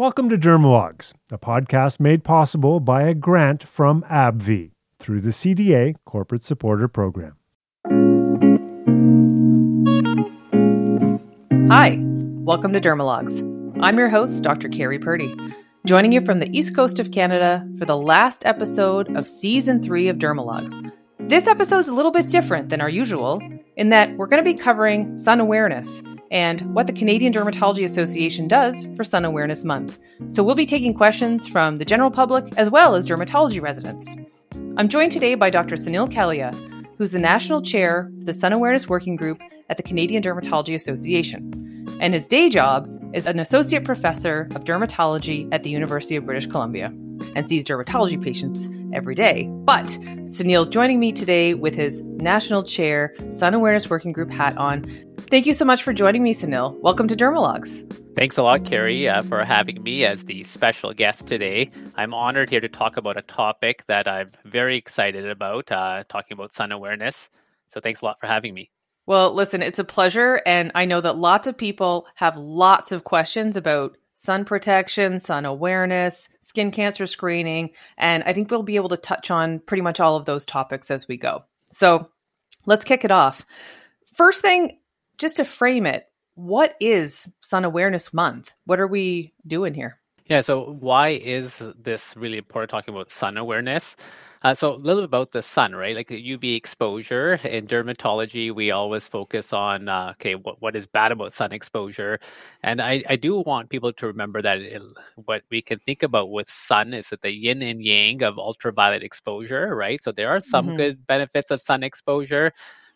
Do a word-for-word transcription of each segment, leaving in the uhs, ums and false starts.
Welcome to Dermalogues, a podcast made possible by a grant from AbbVie through the C D A Corporate Supporter Program. Hi, welcome to Dermalogues. I'm your host, Doctor Keri Purdy, joining you from the East Coast of Canada for the last episode of Season three of Dermalogues. This episode is a little bit different than our usual in that we're going to be covering sun awareness and what the Canadian Dermatology Association does for Sun Awareness Month. So we'll be taking questions from the general public as well as dermatology residents. I'm joined today by Doctor Sunil Kalia, who's the National Chair of the Sun Awareness Working Group at the Canadian Dermatology Association, and his day job is an associate professor of dermatology at the University of British Columbia, and sees dermatology patients every day. But Sunil's joining me today with his National Chair Sun Awareness Working Group hat on. Thank you so much for joining me, Sunil. Welcome to Dermalogues. Thanks a lot, Keri, uh, for having me as the special guest today. I'm honored here to talk about a topic that I'm very excited about, uh, talking about sun awareness. So thanks a lot for having me. Well, listen, it's a pleasure. And I know that lots of people have lots of questions about sun protection, sun awareness, skin cancer screening, and I think we'll be able to touch on pretty much all of those topics as we go. So let's kick it off. First thing, just to frame it, what is Sun Awareness Month? What are we doing here? Yeah, so why is this really important, talking about sun awareness? Uh, so a little bit about the sun, right? Like U V exposure. In dermatology, we always focus on, uh, okay, what, what is bad about sun exposure? And I, I do want people to remember that it, what we can think about with sun is that the yin and yang of ultraviolet exposure, right? So there are some mm-hmm. good benefits of sun exposure.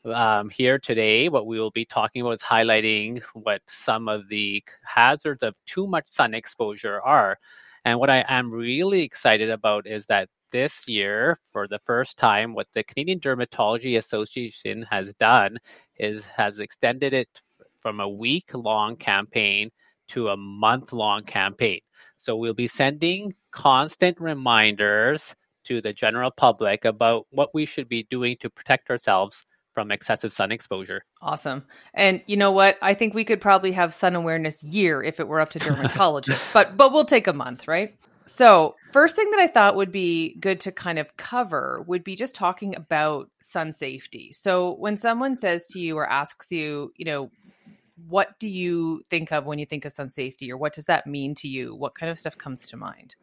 Um, here today, what we will be talking about is highlighting what some of the hazards of too much sun exposure are. And what I am really excited about is that this year, for the first time, what the Canadian Dermatology Association has done is has extended it from a week-long campaign to a month-long campaign. So we'll be sending constant reminders to the general public about what we should be doing to protect ourselves from excessive sun exposure. Awesome. And you know what? I think we could probably have sun awareness year if it were up to dermatologists, but but we'll take a month, right? So first thing that I thought would be good to kind of cover would be just talking about sun safety. So when someone says to you or asks you, you know, what do you think of when you think of sun safety, or what does that mean to you? What kind of stuff comes to mind?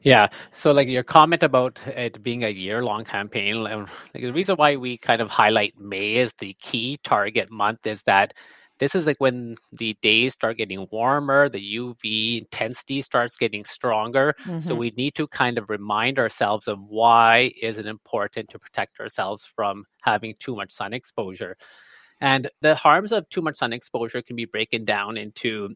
Yeah. So like your comment about it being a year-long campaign, like the reason why we kind of highlight May as the key target month is that this is like when the days start getting warmer, the U V intensity starts getting stronger. Mm-hmm. So we need to kind of remind ourselves of why is it important to protect ourselves from having too much sun exposure. And the harms of too much sun exposure can be broken down into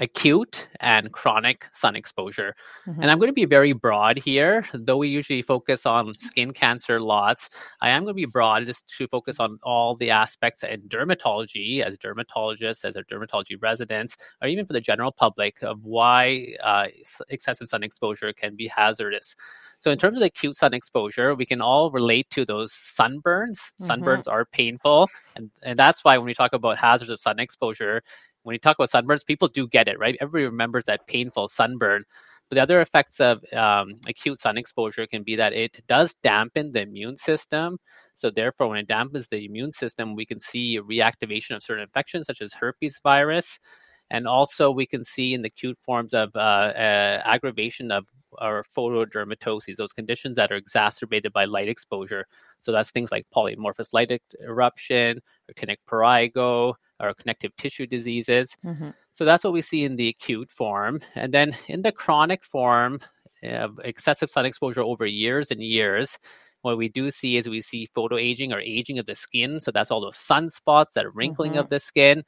acute and chronic sun exposure. Mm-hmm. And I'm going to be very broad here, though we usually focus on skin cancer lots. I am going to be broad just to focus on all the aspects in dermatology, as dermatologists, as our dermatology residents, or even for the general public of why uh, excessive sun exposure can be hazardous. So in terms of acute sun exposure, we can all relate to those sunburns. Mm-hmm. Sunburns are painful. And, and that's why when we talk about hazards of sun exposure, when you talk about sunburns, people do get it, right? Everybody remembers that painful sunburn. But the other effects of um, acute sun exposure can be that it does dampen the immune system. So therefore, when it dampens the immune system, we can see a reactivation of certain infections, such as herpes virus. And also we can see in the acute forms of uh, uh, aggravation of or photodermatoses, those conditions that are exacerbated by light exposure. So that's things like polymorphous light eruption, retinic prurigo, or connective tissue diseases. Mm-hmm. So that's what we see in the acute form. And then in the chronic form of excessive sun exposure over years and years, what we do see is we see photoaging or aging of the skin. So that's all those sunspots, that wrinkling mm-hmm. of the skin.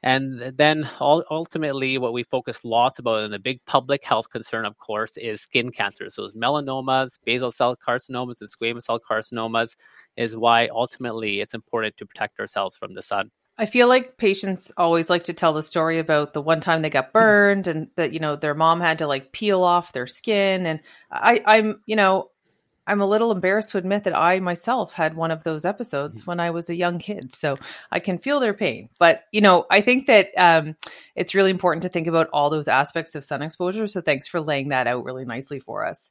And then ultimately, what we focus lots about in the big public health concern, of course, is skin cancer. So it's melanomas, basal cell carcinomas, and squamous cell carcinomas is why ultimately it's important to protect ourselves from the sun. I feel like patients always like to tell the story about the one time they got burned and that, you know, their mom had to like peel off their skin. And I, I'm, you know, I'm a little embarrassed to admit that I myself had one of those episodes when I was a young kid. So I can feel their pain. But, you know, I think that um, it's really important to think about all those aspects of sun exposure. So thanks for laying that out really nicely for us.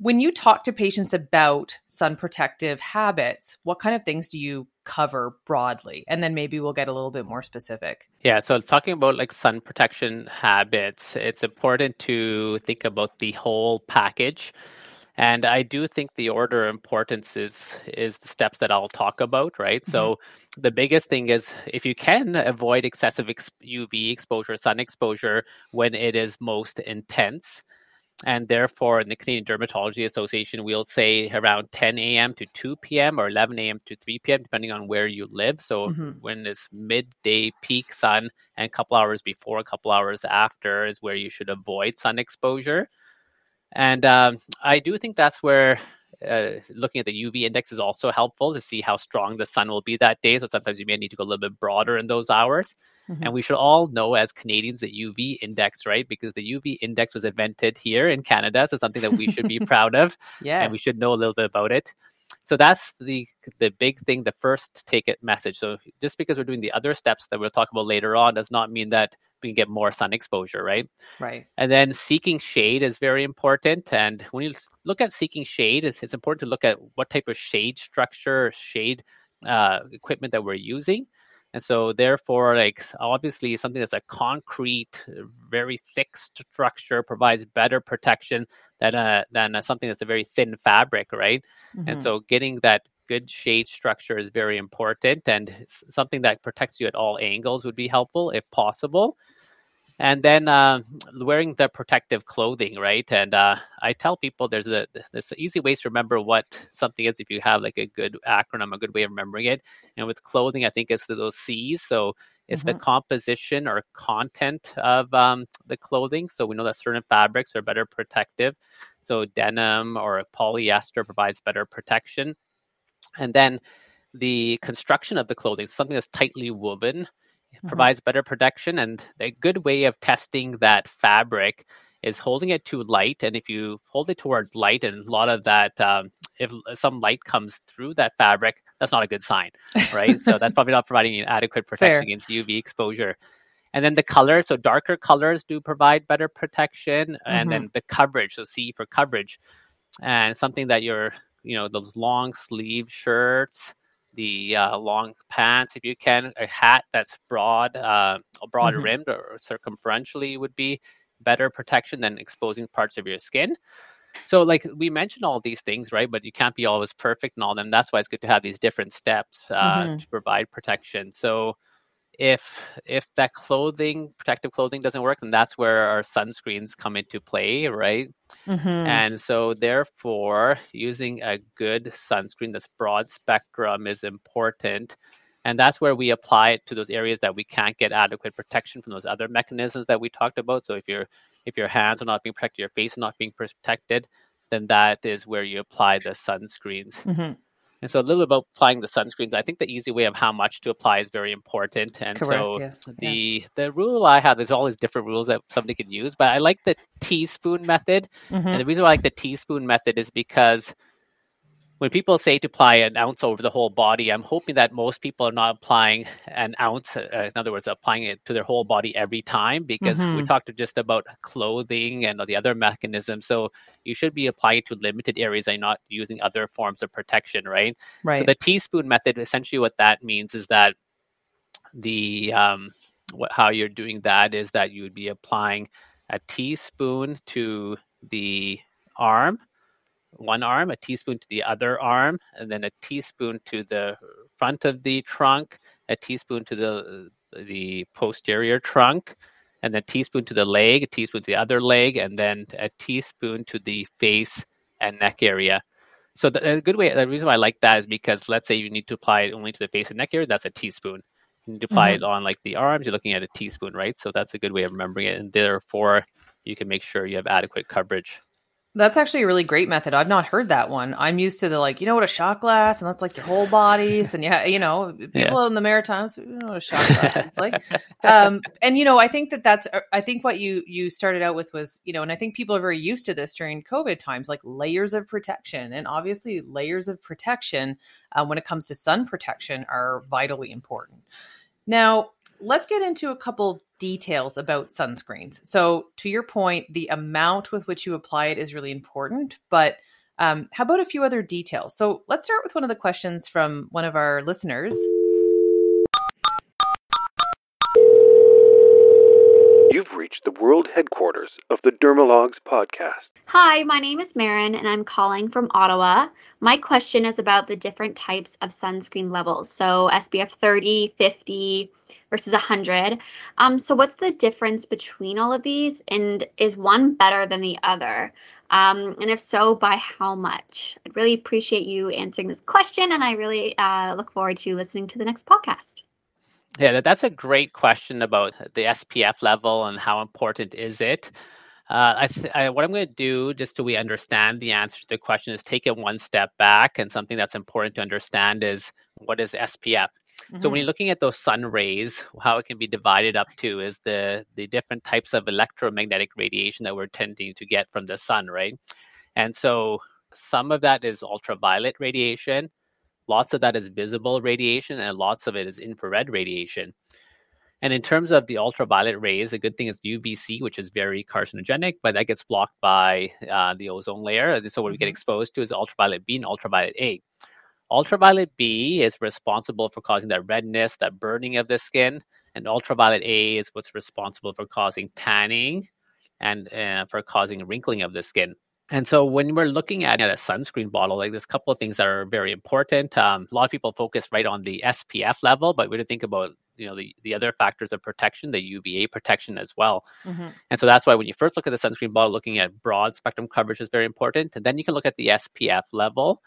When you talk to patients about sun protective habits, what kind of things do you cover broadly? And then maybe we'll get a little bit more specific. Yeah, so talking about like sun protection habits, it's important to think about the whole package. And I do think the order of importance is is the steps that I'll talk about, right? Mm-hmm. So the biggest thing is if you can avoid excessive U V exposure, sun exposure, when it is most intense. And therefore, in the Canadian Dermatology Association, we'll say around ten a.m. to two p.m. or eleven a.m. to three p.m., depending on where you live. So mm-hmm. when it's midday peak sun and a couple hours before, a couple hours after is where you should avoid sun exposure. And um, I do think that's where uh, looking at the U V index is also helpful to see how strong the sun will be that day. So sometimes you may need to go a little bit broader in those hours. Mm-hmm. And we should all know as Canadians the U V index, right? Because the U V index was invented here in Canada. So something that we should be proud of. Yes. And we should know a little bit about it. So that's the the big thing, the first take it message. So just because we're doing the other steps that we'll talk about later on does not mean that we can get more sun exposure, right? Right. And then seeking shade is very important. And when you look at seeking shade, it's, it's important to look at what type of shade structure, shade uh, equipment that we're using. And so therefore, like obviously something that's a concrete, very thick structure provides better protection than a, than a, something that's a very thin fabric, right? Mm-hmm. And so getting that good shade structure is very important, and something that protects you at all angles would be helpful if possible. And then uh, wearing the protective clothing, right? And uh, I tell people there's a there's easy ways to remember what something is if you have like a good acronym, a good way of remembering it. And with clothing, I think it's those C's. So it's mm-hmm. the composition or content of um, the clothing. So we know that certain fabrics are better protective. So denim or polyester provides better protection. And then the construction of the clothing, something that's tightly woven, mm-hmm. provides better protection. And a good way of testing that fabric is holding it to light. And if you hold it towards light, and a lot of that, um, if some light comes through that fabric, that's not a good sign, right? So that's probably not providing you adequate protection Fair. Against U V exposure. And then the color, so darker colors do provide better protection. Mm-hmm. And then the coverage, so C for coverage, and something that you're you know, those long sleeve shirts, the uh, long pants, if you can, a hat that's broad, uh, broad mm-hmm. rimmed or circumferentially would be better protection than exposing parts of your skin. So like we mentioned all these things, right? But you can't be always perfect in all of them. That's why it's good to have these different steps uh, mm-hmm. to provide protection. So if if that clothing, protective clothing doesn't work, then that's where our sunscreens come into play, right? Mm-hmm. And so therefore, using a good sunscreen that's broad spectrum is important. And that's where we apply it to those areas that we can't get adequate protection from those other mechanisms that we talked about. So if you're, if your hands are not being protected, your face is not being protected, then that is where you apply the sunscreens. Mm-hmm. And so a little about applying the sunscreens, I think the easy way of how much to apply is very important. And Correct, so yes. the yeah. the rule I have, there's all these different rules that somebody can use, but I like the teaspoon method. Mm-hmm. And the reason why I like the teaspoon method is because when people say to apply an ounce over the whole body, I'm hoping that most people are not applying an ounce. Uh, in other words, applying it to their whole body every time, because mm-hmm. we talked just about clothing and the other mechanisms. So you should be applying it to limited areas and not using other forms of protection, right? Right. So the teaspoon method, essentially what that means is that the um, what, how you're doing that is that you would be applying a teaspoon to the arm, one arm, a teaspoon to the other arm, and then a teaspoon to the front of the trunk, a teaspoon to the the posterior trunk, and a teaspoon to the leg, a teaspoon to the other leg, and then a teaspoon to the face and neck area. So the, a good way, the reason why I like that is because let's say you need to apply it only to the face and neck area, that's a teaspoon. You need to apply mm-hmm. it on like the arms, you're looking at a teaspoon, right? So that's a good way of remembering it, and therefore you can make sure you have adequate coverage. That's actually a really great method. I've not heard that one. I'm used to the, like, you know what a shot glass, and that's like your whole body. And yeah, you know, people yeah. in the Maritimes, you know what a shot glass is like. Um, and, you know, I think that that's, I think what you, you started out with was, you know, and I think people are very used to this during COVID times, like layers of protection. And obviously layers of protection uh, when it comes to sun protection are vitally important. Now, let's get into a couple details about sunscreens. So to your point, the amount with which you apply it is really important, but um, how about a few other details? So let's start with one of the questions from one of our listeners. You've reached the world headquarters of the Dermalogues podcast. Hi, my name is Marin and I'm calling from Ottawa. My question is about the different types of sunscreen levels. So S P F thirty, fifty versus one hundred. Um, so what's the difference between all of these, and is one better than the other? Um, and if so, by how much? I'd really appreciate you answering this question, and I really uh, look forward to listening to the next podcast. Yeah, that's a great question about the S P F level and how important is it. Uh, I th- I, what I'm going to do, just so we understand the answer to the question, is take it one step back. And something that's important to understand is, what is S P F? Mm-hmm. So when you're looking at those sun rays, how it can be divided up to is the, the different types of electromagnetic radiation that we're tending to get from the sun, right? And so some of that is ultraviolet radiation. Lots of that is visible radiation, and lots of it is infrared radiation. And in terms of the ultraviolet rays, the good thing is U V C, which is very carcinogenic, but that gets blocked by uh, the ozone layer. And so what mm-hmm. we get exposed to is ultraviolet B and ultraviolet A. Ultraviolet B is responsible for causing that redness, that burning of the skin. And ultraviolet A is what's responsible for causing tanning and uh, for causing wrinkling of the skin. And so when we're looking at a sunscreen bottle, like, there's a couple of things that are very important. Um, a lot of people focus right on the S P F level, but we don't think about, you know, the, the other factors of protection, the U V A protection as well. Mm-hmm. And so that's why when you first look at the sunscreen bottle, looking at broad spectrum coverage is very important. And then you can look at the S P F level.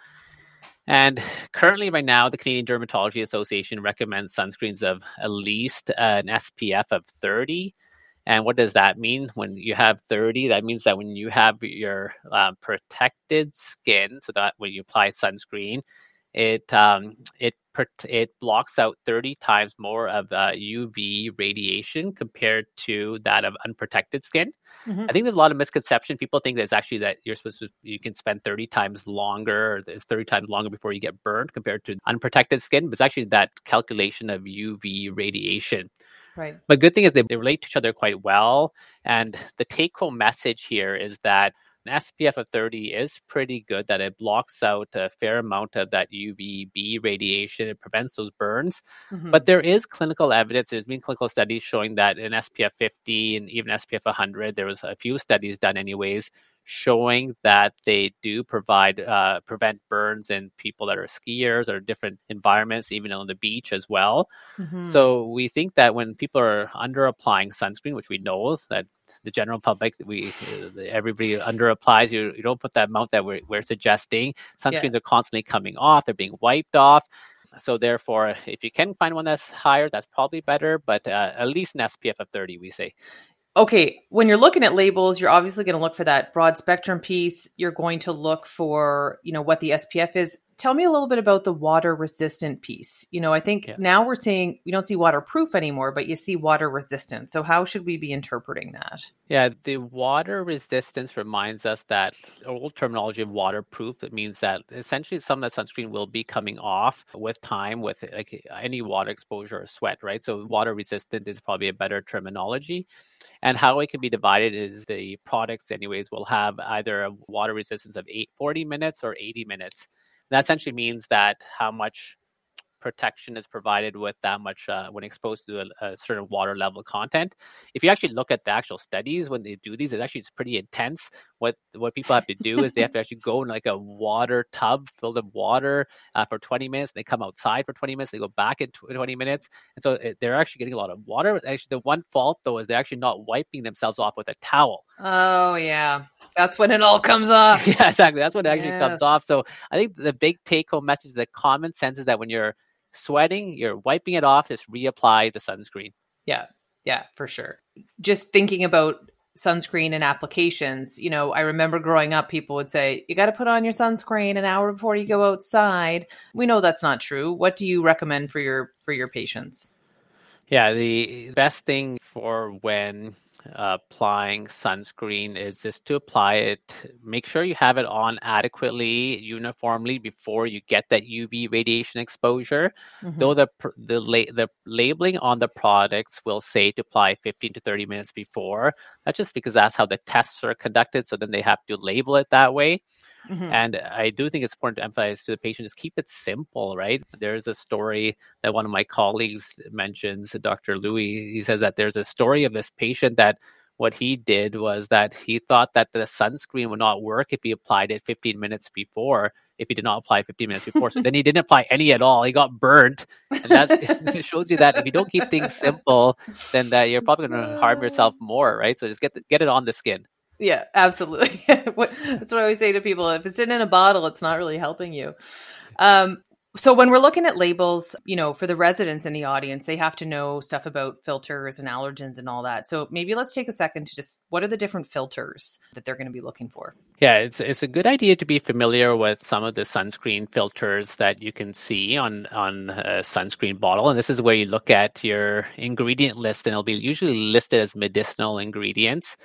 And currently right now, the Canadian Dermatology Association recommends sunscreens of at least an S P F of thirty. And what does that mean? When you have thirty, that means that when you have your uh, protected skin, so that when you apply sunscreen, it um, it it blocks out thirty times more of uh, U V radiation compared to that of unprotected skin. Mm-hmm. I think there's a lot of misconception. People think that it's actually that you're supposed to, you can spend thirty times longer, or it's thirty times longer before you get burned compared to unprotected skin, but it's actually that calculation of U V radiation. Right. But good thing is they, they relate to each other quite well. And the take-home message here is that an S P F of thirty is pretty good, that it blocks out a fair amount of that U V B radiation. It prevents those burns. Mm-hmm. But there is clinical evidence. There's been clinical studies showing that in S P F fifty and even S P F one hundred, there was a few studies done anyways, showing that they do provide uh, prevent burns in people that are skiers or different environments, even on the beach as well. Mm-hmm. So we think that when people are under applying sunscreen, which we know that the general public, we everybody under applies, you, you don't put that amount that we're, we're suggesting. Sunscreens yeah. are constantly coming off, they're being wiped off. So therefore, if you can find one that's higher, that's probably better, but uh, at least an S P F of thirty, we say. Okay, when you're looking at labels, you're obviously going to look for that broad spectrum piece. You're going to look for, you know, what the S P F is. Tell me a little bit about the water resistant piece. You know, I think yeah. now we're seeing, we don't see waterproof anymore, but you see water resistant. So how should we be interpreting that? Yeah, the water resistance reminds us that old terminology of waterproof, it means that essentially some of that sunscreen will be coming off with time, with like any water exposure or sweat, right? So water resistant is probably a better terminology. And how it can be divided is the products anyways will have either a water resistance of forty minutes or eighty minutes. And that essentially means that how much protection is provided with that much uh, when exposed to a, a certain water level content. If you actually look at the actual studies when they do these, it's actually it's pretty intense. What what people have to do is they have to actually go in like a water tub filled with water uh, for twenty minutes. They come outside for twenty minutes. They go back in twenty minutes. And so it, they're actually getting a lot of water. Actually, the one fault though is they're actually not wiping themselves off with a towel. Oh yeah, that's when it all comes off. Yeah, exactly. That's when it actually yes. comes off. So I think the big take-home message, the common sense is that when you're sweating, you're wiping it off, just reapply the sunscreen. Yeah, yeah, for sure. Just thinking about sunscreen and applications. You know, I remember growing up, people would say, you got to put on your sunscreen an hour before you go outside. We know that's not true. What do you recommend for your, for your patients? Yeah, the best thing for when applying sunscreen is just to apply it. Make sure you have it on adequately, uniformly before you get that U V radiation exposure. Mm-hmm. Though the the la- the labeling on the products will say to apply fifteen to thirty minutes before. That's just because that's how the tests are conducted. So then they have to label it that way. Mm-hmm. And I do think it's important to emphasize to the patient, just keep it simple, right? There's a story that one of my colleagues mentions, Doctor Louis. He says that there's a story of this patient that what he did was that he thought that the sunscreen would not work if he applied it fifteen minutes before, if he did not apply fifteen minutes before. So then he didn't apply any at all. He got burnt. And that it shows you that if you don't keep things simple, then that you're probably going to harm yourself more, right? So just get the, get it on the skin. Yeah, absolutely. That's what I always say to people. If it's in a bottle, it's not really helping you. Um, so when we're looking at labels, you know, for the residents in the audience, they have to know stuff about filters and allergens and all that. So maybe let's take a second to just, what are the different filters that they're going to be looking for? Yeah, it's it's a good idea to be familiar with some of the sunscreen filters that you can see on, on a sunscreen bottle. And this is where you look at your ingredient list, and it'll be usually listed as medicinal ingredients.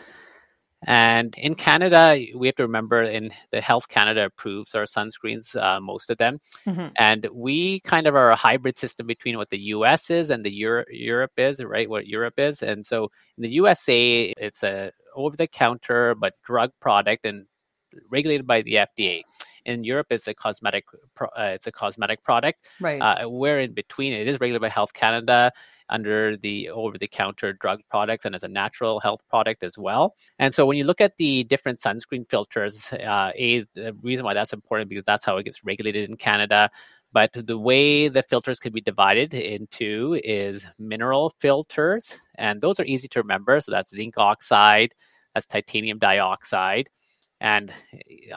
And in Canada, we have to remember, in the Health Canada approves our sunscreens, uh, most of them. Mm-hmm. And we kind of are a hybrid system between what the U S is and the Euro- Europe is, right? What Europe is. And so in the U S A, it's a over-the-counter but drug product and regulated by the F D A. In Europe, it's a cosmetic, pro- uh, it's a cosmetic product. Right. Uh, we're in between. It is regulated by Health Canada under the over-the-counter drug products and as a natural health product as well. And so when you look at the different sunscreen filters, uh, a the reason why that's important because that's how it gets regulated in Canada. But the way the filters can be divided into is mineral filters, and those are easy to remember. So that's zinc oxide, that's titanium dioxide, and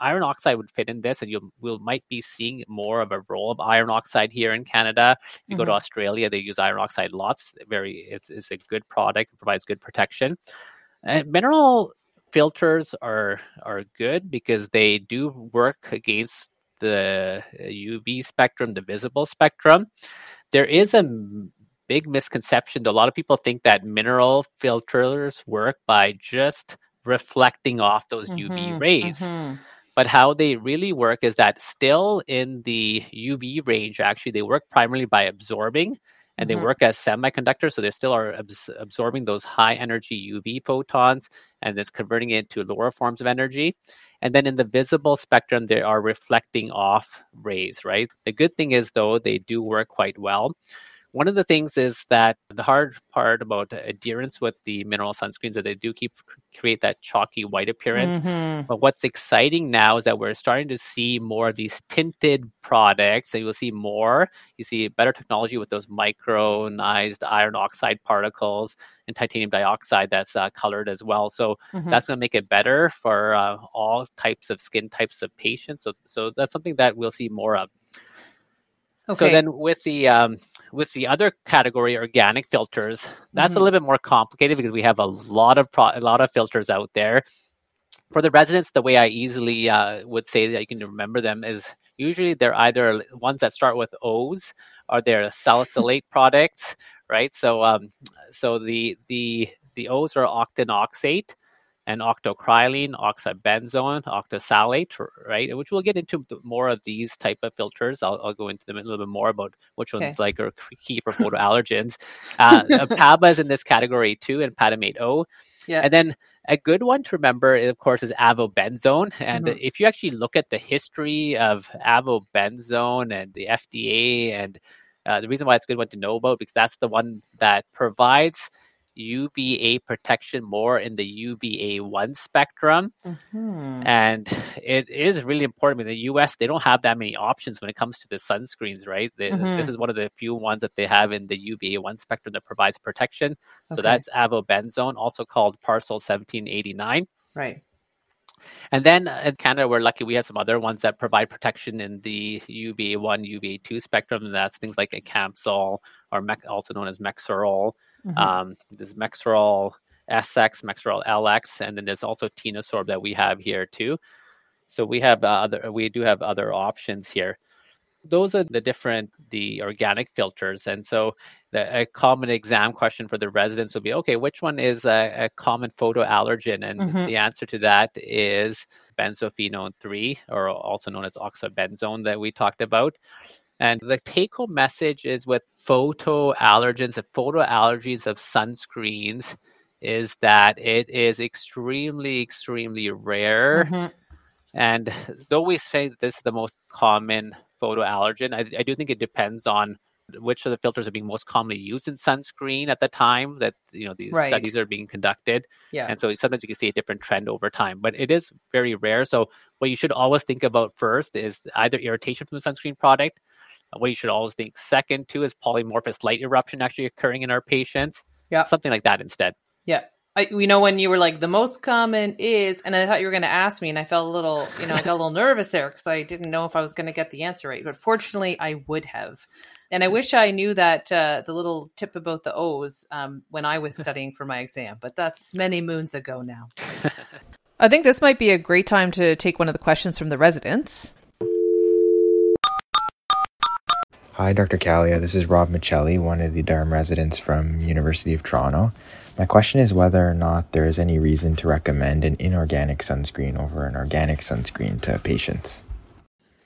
iron oxide would fit in this, and you will might be seeing more of a role of iron oxide here in Canada. If you mm-hmm. go to Australia, they use iron oxide lots. Very, it's it's a good product. It provides good protection. And mineral filters are are good because they do work against the U V spectrum, the visible spectrum. There is a big misconception. A lot of people think that mineral filters work by just reflecting off those mm-hmm, U V rays. Mm-hmm. But how they really work is that still in the U V range, actually, they work primarily by absorbing, and mm-hmm. they work as semiconductors. So they still are abs- absorbing those high energy U V photons and it's converting it to lower forms of energy. And then in the visible spectrum, they are reflecting off rays, right? The good thing is, though, they do work quite well. One of the things is that the hard part about adherence with the mineral sunscreens is that they do keep create that chalky white appearance. Mm-hmm. But what's exciting now is that we're starting to see more of these tinted products, and you'll see more. You see better technology with those micronized iron oxide particles and titanium dioxide that's uh, colored as well. So mm-hmm. that's going to make it better for uh, all types of skin types of patients. So, so that's something that we'll see more of. Okay. So then with the um, with the other category, organic filters, that's mm-hmm. a little bit more complicated because we have a lot of pro- a lot of filters out there. For the residents, the way I easily uh, would say that you can remember them is usually they're either ones that start with O's or they're salicylate products, right? So um, so the the the O's are octinoxate and octocrylene, oxybenzone, octosalate, right? Which we'll get into more of these type of filters. I'll, I'll go into them a little bit more about which okay. ones like are key for photoallergens. Uh, PABA is in this category too, and Padimate O. Yeah. And then a good one to remember, of course, is avobenzone. And mm-hmm. if you actually look at the history of avobenzone and the F D A, and uh, the reason why it's a good one to know about, because that's the one that provides U V A protection more in the U V A one spectrum. Mm-hmm. And it is really important. In the U S, they don't have that many options when it comes to the sunscreens, right? They, mm-hmm. This is one of the few ones that they have in the U V A one spectrum that provides protection. Okay. So that's avobenzone, also called Parcel seventeen eighty-nine. Right. And then in Canada, we're lucky we have some other ones that provide protection in the U V A one, U V A two spectrum. And that's things like a Campsol, or me- also known as Mexoryl. Mm-hmm. Um, this Mexoryl S X, Mexoryl L X, and then there's also Tinosorb that we have here too. So we have uh, other, we do have other options here. Those are the different, the organic filters. And so the, a common exam question for the residents would be, okay, which one is a, a common photoallergen? And mm-hmm. the answer to that is benzophenone three, or also known as oxybenzone that we talked about. And the take-home message is with photoallergens, the photoallergies of sunscreens, is that it is extremely, extremely rare. Mm-hmm. And though we say this is the most common photoallergen, I, I do think it depends on which of the filters are being most commonly used in sunscreen at the time that, you know, these right. studies are being conducted. Yeah. And so sometimes you can see a different trend over time, but it is very rare. So what you should always think about first is either irritation from the sunscreen product. What you should always think second to is polymorphous light eruption actually occurring in our patients. Yeah. Something like that instead. Yeah. I, you know, when you were like, the most common is, and I thought you were going to ask me, and I felt a little, you know, I got a little nervous there because I didn't know if I was going to get the answer right. But fortunately, I would have. And I wish I knew that uh, the little tip about the O's um, when I was studying for my exam, but that's many moons ago now. I think this might be a great time to take one of the questions from the residents. Hi, Doctor Kalia. This is Rob Michelli, one of the Durham residents from University of Toronto. My question is whether or not there is any reason to recommend an inorganic sunscreen over an organic sunscreen to patients.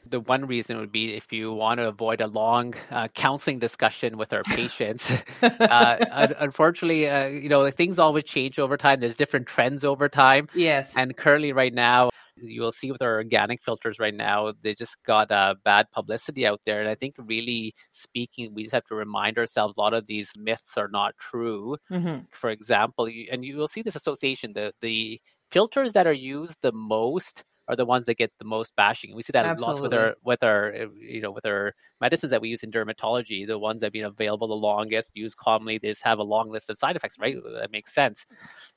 The one reason would be if you want to avoid a long uh, counseling discussion with our patients. uh, unfortunately, uh, you know, things always change over time. There's different trends over time. Yes. And currently right now, you will see with our organic filters right now, they just got uh, bad publicity out there. And I think really speaking, we just have to remind ourselves a lot of these myths are not true. Mm-hmm. For example, you, and you will see this association, the, the filters that are used the most are the ones that get the most bashing. We see that Absolutely. Lots with our, with our, you know, with our medicines that we use in dermatology, the ones that have been available the longest, used commonly, they just have a long list of side effects, right? That makes sense.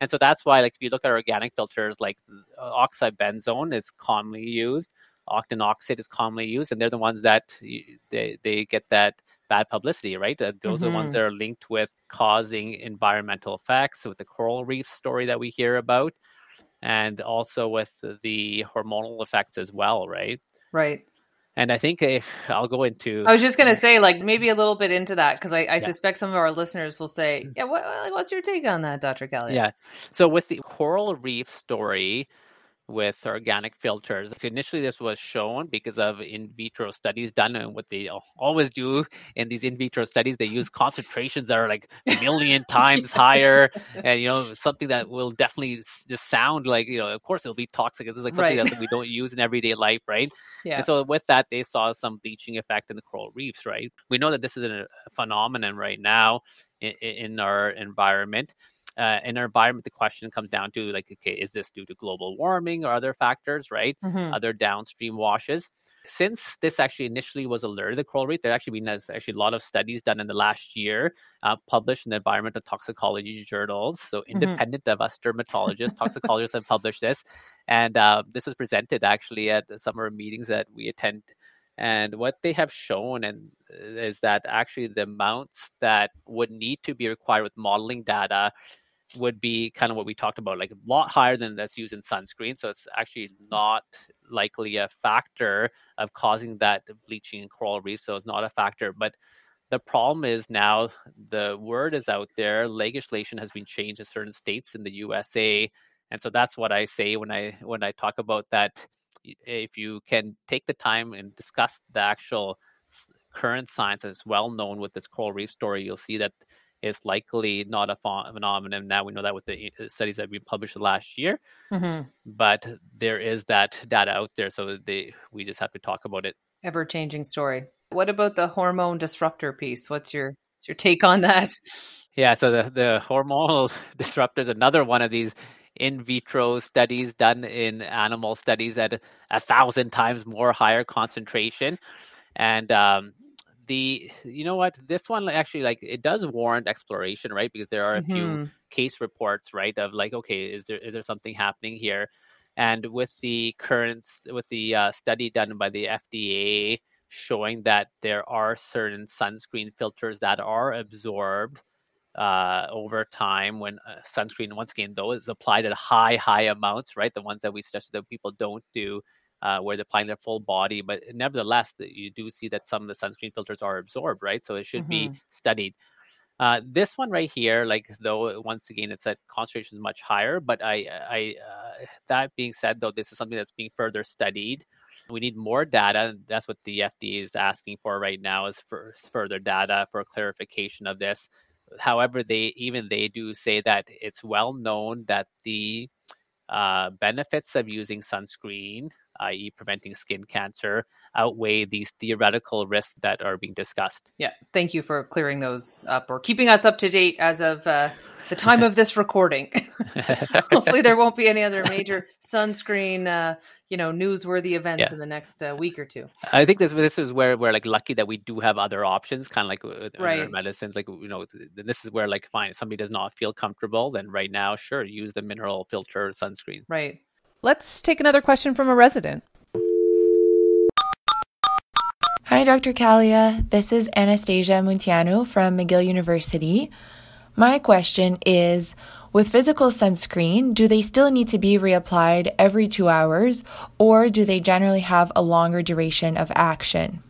And so that's why, like, if you look at organic filters, like oxybenzone is commonly used, octinoxate is commonly used, and they're the ones that they, they get that bad publicity, right? Those mm-hmm. are the ones that are linked with causing environmental effects, with the coral reef story that we hear about. And also with the hormonal effects as well, right? Right. And I think if I'll go into... I was just going to say, like, maybe a little bit into that, because I, I yeah. suspect some of our listeners will say, yeah, what, what's your take on that, Doctor Kelly? Yeah. So with the coral reef story with organic filters, initially this was shown because of in vitro studies done. And what they always do in these in vitro studies, they use concentrations that are like a million times yeah. higher, and, you know, something that will definitely just sound like, you know, of course it'll be toxic. It's like something right. that we don't use in everyday life, right? Yeah. And so with that, they saw some bleaching effect in the coral reefs, right? We know that this is a phenomenon right now in, in our environment. Uh, in our environment, the question comes down to, like, okay, is this due to global warming or other factors, right? Mm-hmm. Other downstream washes. Since this actually initially was alerted, the coral reef, there actually been actually a lot of studies done in the last year, uh, published in the environmental toxicology journals. So independent mm-hmm. of us dermatologists, toxicologists have published this. And uh, this was presented actually at some of our meetings that we attend. And what they have shown and is that actually the amounts that would need to be required with modeling data would be kind of what we talked about, like a lot higher than that's used in sunscreen. So it's actually not likely a factor of causing that bleaching in coral reefs. So it's not a factor. But the problem is now the word is out there. Legislation has been changed in certain states in the U S A. And so that's what I say when I when I talk about that. If you can take the time and discuss the actual current science that's well known with this coral reef story, you'll see that it's likely not a phenomenon. Now we know that with the studies that we published last year, mm-hmm. but there is that data out there. So they, we just have to talk about it. Ever-changing story. What about the hormone disruptor piece? What's your, what's your take on that? Yeah, so the, the hormonal disruptor is another one of these in vitro studies done in animal studies at a thousand times more higher concentration. And um, the, you know what, this one actually, like, it does warrant exploration, right? Because there are a mm-hmm. few case reports, right? Of like, okay, is there is there something happening here? And with the current, with the uh, study done by the F D A showing that there are certain sunscreen filters that are absorbed uh, over time when uh, sunscreen, once again, though, is applied at high, high amounts, right? The ones that we suggested that people don't do, uh, where they're applying their full body. But nevertheless, you do see that some of the sunscreen filters are absorbed, right? So it should mm-hmm. be studied. Uh, this one right here, like though, once again, it's at concentrations much higher. But I, I, uh, that being said, though, this is something that's being further studied. We need more data. That's what the F D A is asking for right now, is for further data for clarification of this. However, they even they do say that it's well known that the uh, benefits of using sunscreen, that is preventing skin cancer, outweigh these theoretical risks that are being discussed. Yeah. Thank you for clearing those up or keeping us up to date as of uh, the time of this recording. So hopefully there won't be any other major sunscreen, uh, you know, newsworthy events yeah. in the next uh, week or two. I think this this is where we're like lucky that we do have other options, kind of like with right. other medicines. Like, you know, this is where like, fine, if somebody does not feel comfortable, then right now, sure, use the mineral filter sunscreen. Right. Let's take another question from a resident. Hi, Doctor Kalia. This is Anastasia Muntianu from McGill University. My question is, with physical sunscreen, do they still need to be reapplied every two hours, or do they generally have a longer duration of action?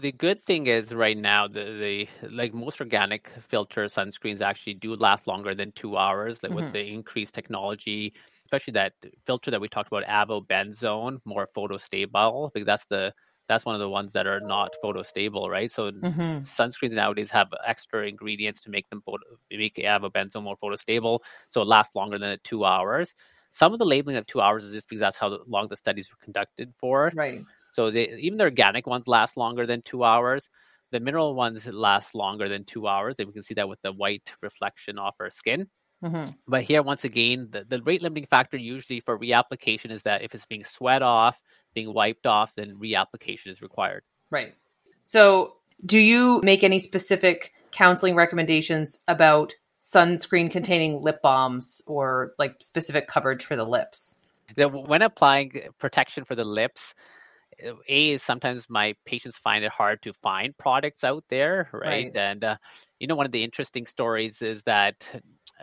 The good thing is right now, the, the like most organic filter sunscreens actually do last longer than two hours like mm-hmm. with the increased technology, especially that filter that we talked about, avobenzone, more photostable, because that's the that's one of the ones that are not photostable, right? So mm-hmm. sunscreens nowadays have extra ingredients to make them photo, make avobenzone more photostable, so it lasts longer than two hours. Some of the labeling of two hours is just because that's how long the studies were conducted for. Right. So they, even the organic ones last longer than two hours. The mineral ones last longer than two hours, and we can see that with the white reflection off our skin. Mm-hmm. But here, once again, the, the rate limiting factor usually for reapplication is that if it's being sweat off, being wiped off, then reapplication is required. Right. So do you make any specific counseling recommendations about sunscreen containing lip balms or like specific coverage for the lips? When applying protection for the lips, A is sometimes my patients find it hard to find products out there, right? right. And, uh, you know, one of the interesting stories is that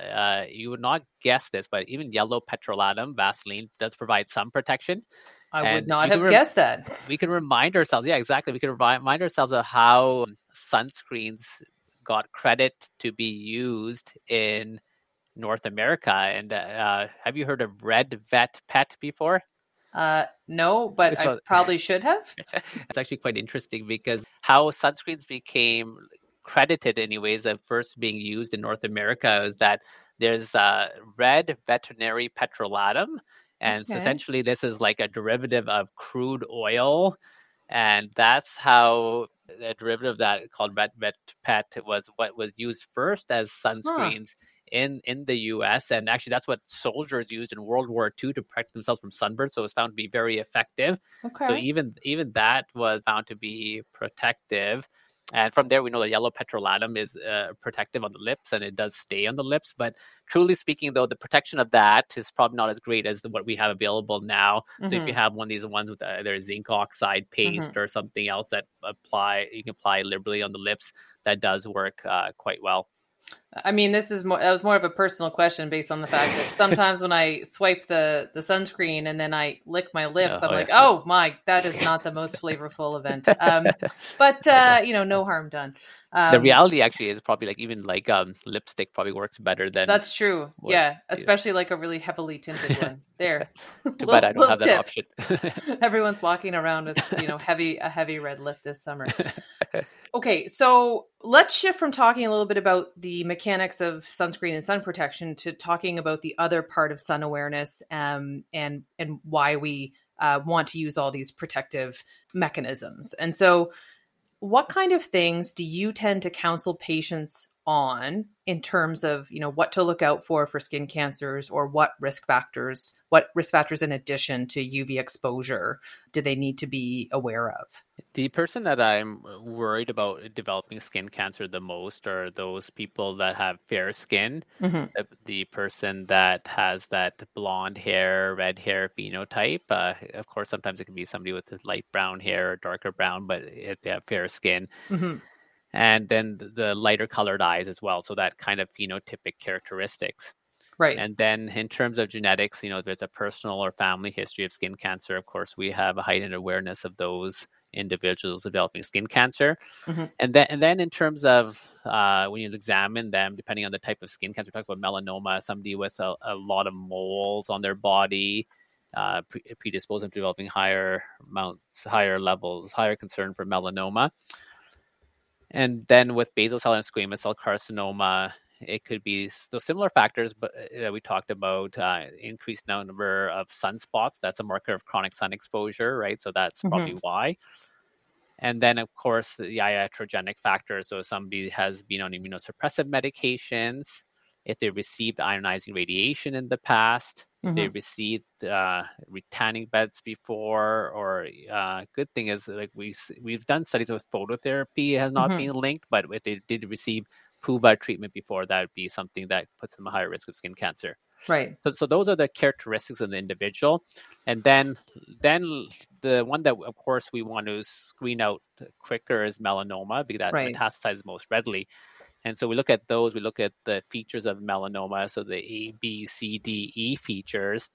uh, you would not guess this, but even yellow petrolatum, Vaseline, does provide some protection. I and would not have re- guessed that. We can remind ourselves. Yeah, exactly. We can remind ourselves of how sunscreens got credit to be used in North America. And uh, have you heard of Red Vet Pet before? Uh, no, but so, I probably should have. It's actually quite interesting because how sunscreens became credited anyways of first being used in North America is that there's uh, red veterinary petrolatum. And okay. so essentially this is like a derivative of crude oil. And that's how the derivative of that called Red Vet Pet was what was used first as sunscreens. Huh. in in the U S. And actually, that's what soldiers used in World War Two to protect themselves from sunburn. So it was found to be very effective. Okay. So even even that was found to be protective. And from there, we know that yellow petrolatum is uh, protective on the lips, and it does stay on the lips. But truly speaking, though, the protection of that is probably not as great as the, what we have available now. Mm-hmm. So if you have one of these ones with either zinc oxide paste mm-hmm. or something else that apply, you can apply liberally on the lips, that does work uh, quite well. I mean, this is more, that was more of a personal question based on the fact that sometimes when I swipe the, the sunscreen and then I lick my lips, oh, I'm yeah. like, oh my, that is not the most flavorful event. Um, but, uh, you know, no harm done. Um, the reality actually is probably like even like um, lipstick probably works better than. That's true. What, yeah. Especially yeah. like a really heavily tinted one. There. Too bad I don't have that option. Everyone's walking around with, you know, heavy, a heavy red lip this summer. Okay. So let's shift from talking a little bit about the mechanics mechanics of sunscreen and sun protection to talking about the other part of sun awareness um, and and why we uh, want to use all these protective mechanisms. And so what kind of things do you tend to counsel patients on in terms of, you know, what to look out for for skin cancers or what risk factors, what risk factors in addition to U V exposure do they need to be aware of? The person that I'm worried about developing skin cancer the most are those people that have fair skin, mm-hmm. the, the person that has that blonde hair, red hair phenotype. Uh, of course, sometimes it can be somebody with light brown hair or darker brown, but if they have fair skin. Mm-hmm. and then the lighter colored eyes as well. So that kind of phenotypic characteristics. Right. And then in terms of genetics, you know, there's a personal or family history of skin cancer. Of course, we have a heightened awareness of those individuals developing skin cancer. Mm-hmm. And then and then in terms of uh, when you examine them, depending on the type of skin cancer, we're talking about melanoma, somebody with a, a lot of moles on their body, uh, pre- predisposed to developing higher amounts, higher levels, higher concern for melanoma. And then with basal cell and squamous cell carcinoma, it could be those similar factors, but uh, we talked about uh, increased number of sunspots. That's a marker of chronic sun exposure, right? So that's probably mm-hmm. why. And then, of course, the iatrogenic factors. So if somebody has been on immunosuppressive medications, if they received ionizing radiation in the past, mm-hmm. if they received uh, retinic beds before, or uh, good thing is like we we've done studies with phototherapy, it has not mm-hmm. been linked, but if they did receive P U V A treatment before, that would be something that puts them at higher risk of skin cancer. Right. So, so those are the characteristics of the individual. And then then the one that, of course, we want to screen out quicker is melanoma, because that right. metastasizes most readily. And so we look at those, we look at the features of melanoma, so the A, B, C, D, E features,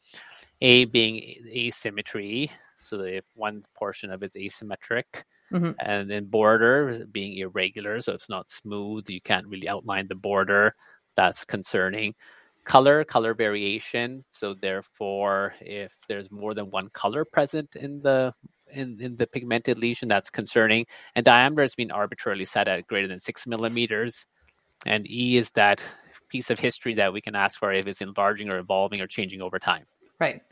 A being asymmetry, so if one portion of it is asymmetric, mm-hmm. and then border being irregular, so it's not smooth, you can't really outline the border, that's concerning. Color, color variation, so therefore, if there's more than one color present in the in, in the pigmented lesion, that's concerning. And diameter has been arbitrarily set at greater than six millimeters, and E is that piece of history that we can ask for if it's enlarging or evolving or changing over time. Right.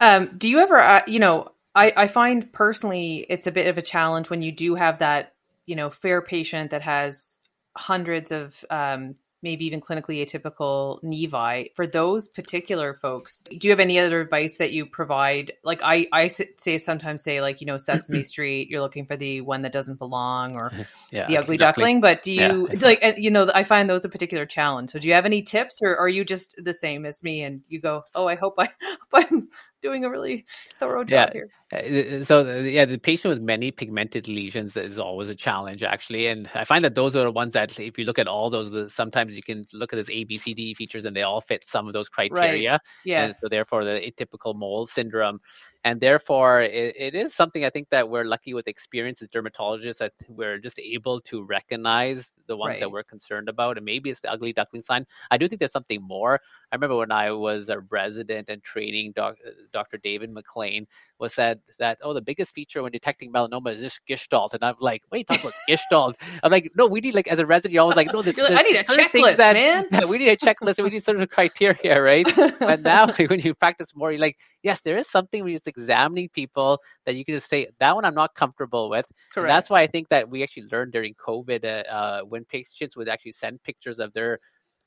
Um, do you ever, uh, you know, I, I find personally it's a bit of a challenge when you do have that, you know, fair patient that has hundreds of um, maybe even clinically atypical nevi. For those particular folks, do you have any other advice that you provide? Like I, I say sometimes say like, you know, Sesame Street, you're looking for the one that doesn't belong, or yeah, the ugly exactly. duckling. But do you yeah, exactly. like, you know, I find those a particular challenge. So do you have any tips, or are you just the same as me and you go, oh, I hope I, hope I'm doing a really thorough job yeah. here. So yeah, the patient with many pigmented lesions is always a challenge, actually. And I find that those are the ones that if you look at all those, sometimes you can look at those A, B, C, D features and they all fit some of those criteria. Right. Yes. And so therefore the atypical mole syndrome. And therefore it, it is something I think that we're lucky with experience as dermatologists, that we're just able to recognize the ones right. that we're concerned about. And maybe it's the ugly duckling sign. I do think there's something more. I remember when I was a resident and training, doc, Doctor David McLean was said that, oh, the biggest feature when detecting melanoma is just gestalt. And I'm like, what are you talking about gestalt? I'm like, no, we need, like, as a resident, you're always like, no, this is, like, I need a checklist, that, man. Yeah, we need a checklist. We need sort of criteria, right? But now when you practice more, you're like, yes, there is something when you're just examining people that you can just say, that one I'm not comfortable with. Correct. And that's why I think that we actually learned during COVID uh, uh, when patients would actually send pictures of their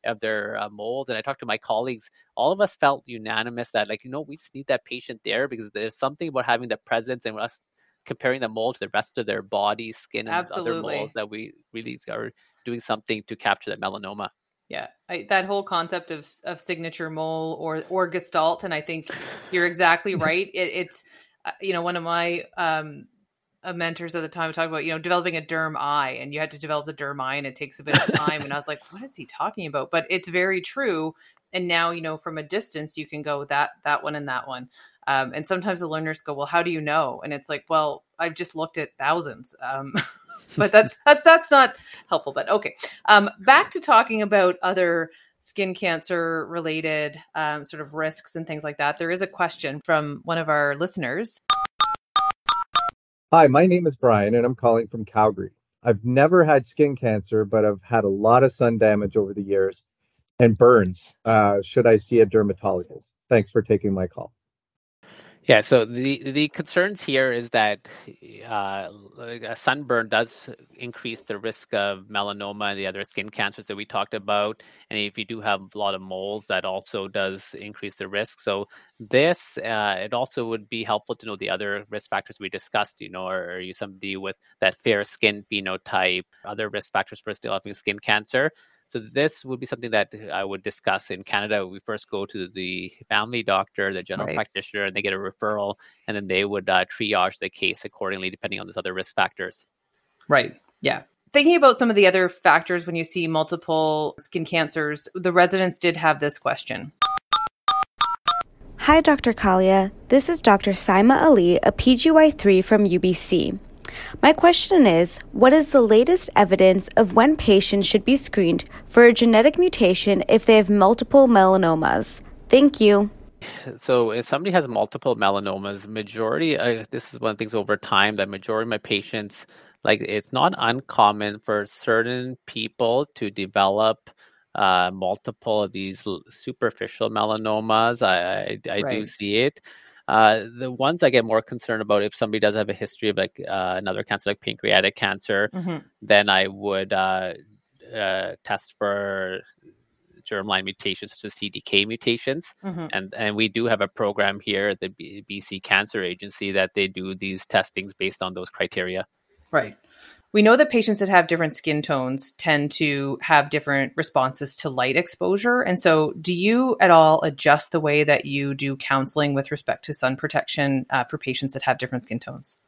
of their uh, molds. And I talked to my colleagues, all of us felt unanimous that, like, you know, we just need that patient there, because there's something about having the presence and us comparing the mold to the rest of their body, skin, and Absolutely. Other molds that we really are doing something to capture that melanoma. Yeah. I, that whole concept of, of signature mole or, or gestalt. And I think you're exactly right. It, it's, you know, one of my, um, A mentors at the time talked about, you know, developing a derm eye, and you had to develop the derm eye and it takes a bit of time. And I was like, what is he talking about? But it's very true. And now, you know, from a distance, you can go that, that one and that one. Um, and sometimes the learners go, well, how do you know? And it's like, well, I've just looked at thousands. Um, but that's, that's, that's not helpful, but okay. Um, back to talking about other skin cancer related um, sort of risks and things like that. There is a question from one of our listeners. Hi, my name is Brian, and I'm calling from Calgary. I've never had skin cancer, but I've had a lot of sun damage over the years and burns. Uh, should I see a dermatologist? Thanks for taking my call. Yeah, so the, the concerns here is that uh, a sunburn does increase the risk of melanoma and the other skin cancers that we talked about. And if you do have a lot of moles, that also does increase the risk. So this, uh, it also would be helpful to know the other risk factors we discussed. You know, are, are you somebody with that fair skin phenotype, other risk factors for developing skin cancer? So this would be something that I would discuss in Canada. We first go to the family doctor, the general right. practitioner, and they get a referral, and then they would uh, triage the case accordingly, depending on those other risk factors. Right. Yeah. Thinking about some of the other factors when you see multiple skin cancers, the residents did have this question. Hi, Doctor Kalia. This is Doctor Saima Ali, a P G Y three from U B C. My question is, what is the latest evidence of when patients should be screened for a genetic mutation if they have multiple melanomas? Thank you. So if somebody has multiple melanomas, majority, uh, this is one of the things over time that majority of my patients, like it's not uncommon for certain people to develop uh, multiple of these superficial melanomas. I, I, I right. do see it. Uh, the ones I get more concerned about, if somebody does have a history of like uh, another cancer, like pancreatic cancer, mm-hmm. then I would uh, uh, test for germline mutations, such as C D K mutations. Mm-hmm. And and we do have a program here at the B C Cancer Agency that they do these testings based on those criteria. Right. We know that patients that have different skin tones tend to have different responses to light exposure. And so do you at all adjust the way that you do counseling with respect to sun protection uh, for patients that have different skin tones?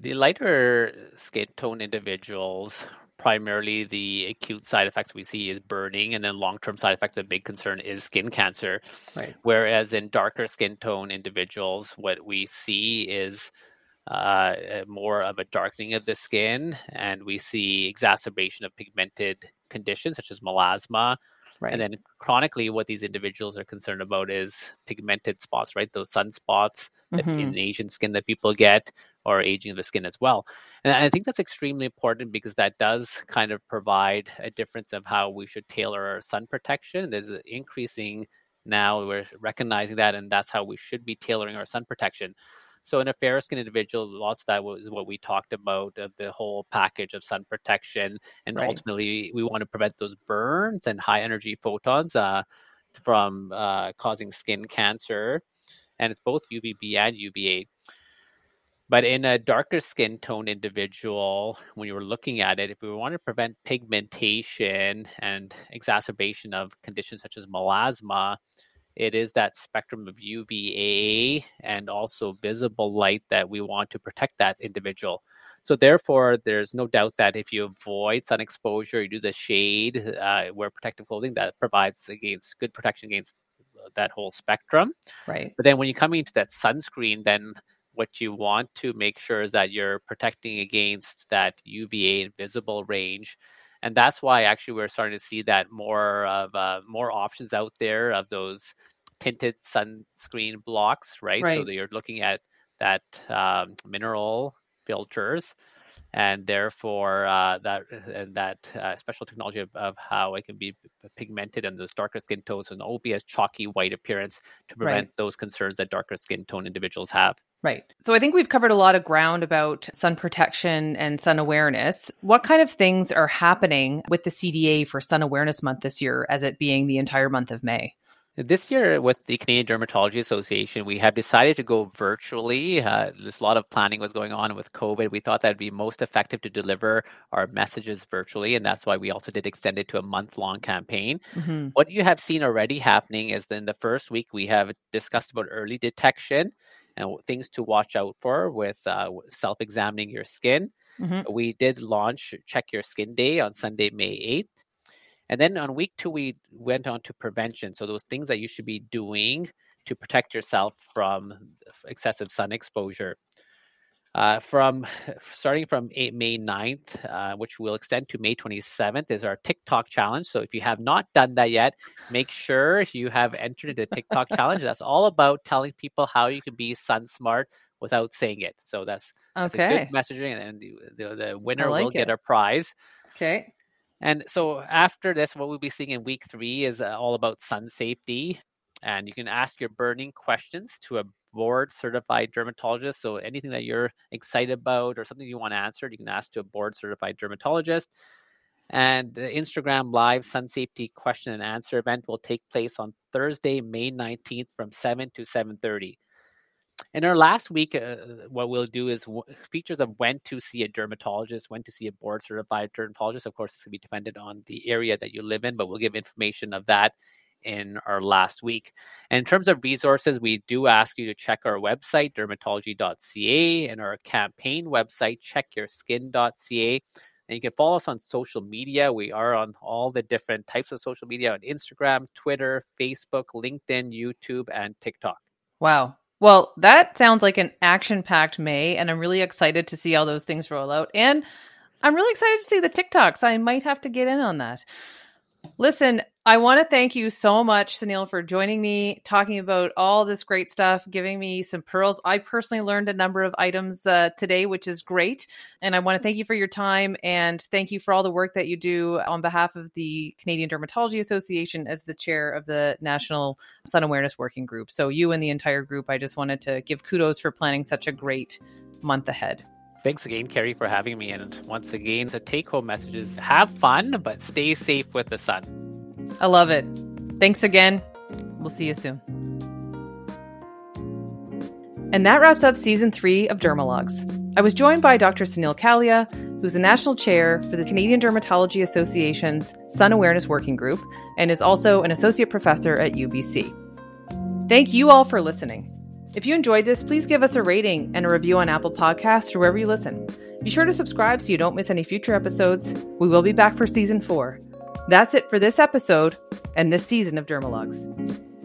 The lighter skin tone individuals, primarily the acute side effects we see is burning, and then long-term side effect, the big concern is skin cancer. Right. Whereas in darker skin tone individuals, what we see is Uh, more of a darkening of the skin, and we see exacerbation of pigmented conditions such as melasma. Right. And then chronically, what these individuals are concerned about is pigmented spots, right? Those sunspots mm-hmm. in Asian skin that people get, or aging of the skin as well. And I think that's extremely important because that does kind of provide a difference of how we should tailor our sun protection. There's an increasing now, we're recognizing that, and that's how we should be tailoring our sun protection. So in a fair skin individual, lots of that was what we talked about, of the whole package of sun protection. And right. ultimately, we want to prevent those burns and high energy photons uh, from uh, causing skin cancer. And it's both U V B and U V A. But in a darker skin tone individual, when you were looking at it, if we want to prevent pigmentation and exacerbation of conditions such as melasma, it is that spectrum of U V A and also visible light that we want to protect that individual. So therefore, there's no doubt that if you avoid sun exposure, you do the shade, uh, wear protective clothing, that provides against good protection against that whole spectrum. Right. But then when you're coming into that sunscreen, then what you want to make sure is that you're protecting against that U V A and visible range. And that's why actually we're starting to see that more of uh, more options out there of those tinted sunscreen blocks, right? right. So that you're looking at that um, mineral filters, and therefore uh, that and that uh, special technology of, of how it can be pigmented and those darker skin tones and O B S chalky white appearance to prevent right. those concerns that darker skin tone individuals have. Right. So I think we've covered a lot of ground about sun protection and sun awareness. What kind of things are happening with the C D A for Sun Awareness Month this year, as it being the entire month of May? This year with the Canadian Dermatology Association, we have decided to go virtually. Uh, there's a lot of planning was going on with COVID. We thought that'd be most effective to deliver our messages virtually. And that's why we also did extend it to a month-long campaign. Mm-hmm. What you have seen already happening is in the first week, we have discussed about early detection and things to watch out for with uh, self-examining your skin. Mm-hmm. We did launch Check Your Skin Day on Sunday, May eighth. And then on week two, we went on to prevention. So those things that you should be doing to protect yourself from excessive sun exposure. Uh, from starting from May ninth, uh, which will extend to May twenty-seventh, is our TikTok challenge. So if you have not done that yet, make sure you have entered the TikTok challenge. That's all about telling people how you can be sun smart without saying it. So that's, that's okay. a good messaging, and the, the, the winner like will it. get a prize. Okay. And so after this, what we'll be seeing in week three is uh, all about sun safety. And you can ask your burning questions to a board-certified dermatologist. So anything that you're excited about or something you want answered, you can ask to a board-certified dermatologist. And the Instagram Live Sun Safety Question and Answer event will take place on Thursday, May nineteenth from seven to seven thirty. In our last week, uh, what we'll do is w- features of when to see a dermatologist, when to see a board-certified dermatologist. Of course, it's going to be dependent on the area that you live in, but we'll give information of that in our last week. And in terms of resources, we do ask you to check our website, dermatology dot c a, and our campaign website, check your skin dot c a. And you can follow us on social media. We are on all the different types of social media, on Instagram, Twitter, Facebook, LinkedIn, YouTube, and TikTok. Wow. Well, that sounds like an action-packed May, and I'm really excited to see all those things roll out. And I'm really excited to see the TikToks. I might have to get in on that. Listen, I want to thank you so much, Sunil, for joining me, talking about all this great stuff, giving me some pearls. I personally learned a number of items uh, today, which is great. And I want to thank you for your time, and thank you for all the work that you do on behalf of the Canadian Dermatology Association as the chair of the National Sun Awareness Working Group. So you and the entire group, I just wanted to give kudos for planning such a great month ahead. Thanks again, Keri, for having me. And once again, the take-home message is have fun, but stay safe with the sun. I love it. Thanks again. We'll see you soon. And that wraps up season three of Dermalogues. I was joined by Doctor Sunil Kalia, who's the national chair for the Canadian Dermatology Association's Sun Awareness Working Group, and is also an associate professor at U B C. Thank you all for listening. If you enjoyed this, please give us a rating and a review on Apple Podcasts or wherever you listen. Be sure to subscribe so you don't miss any future episodes. We will be back for season four. That's it for this episode and this season of Dermalogues.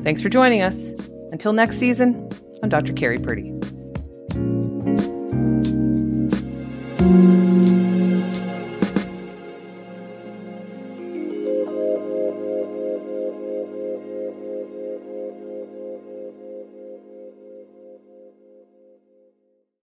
Thanks for joining us. Until next season, I'm Doctor Keri Purdy.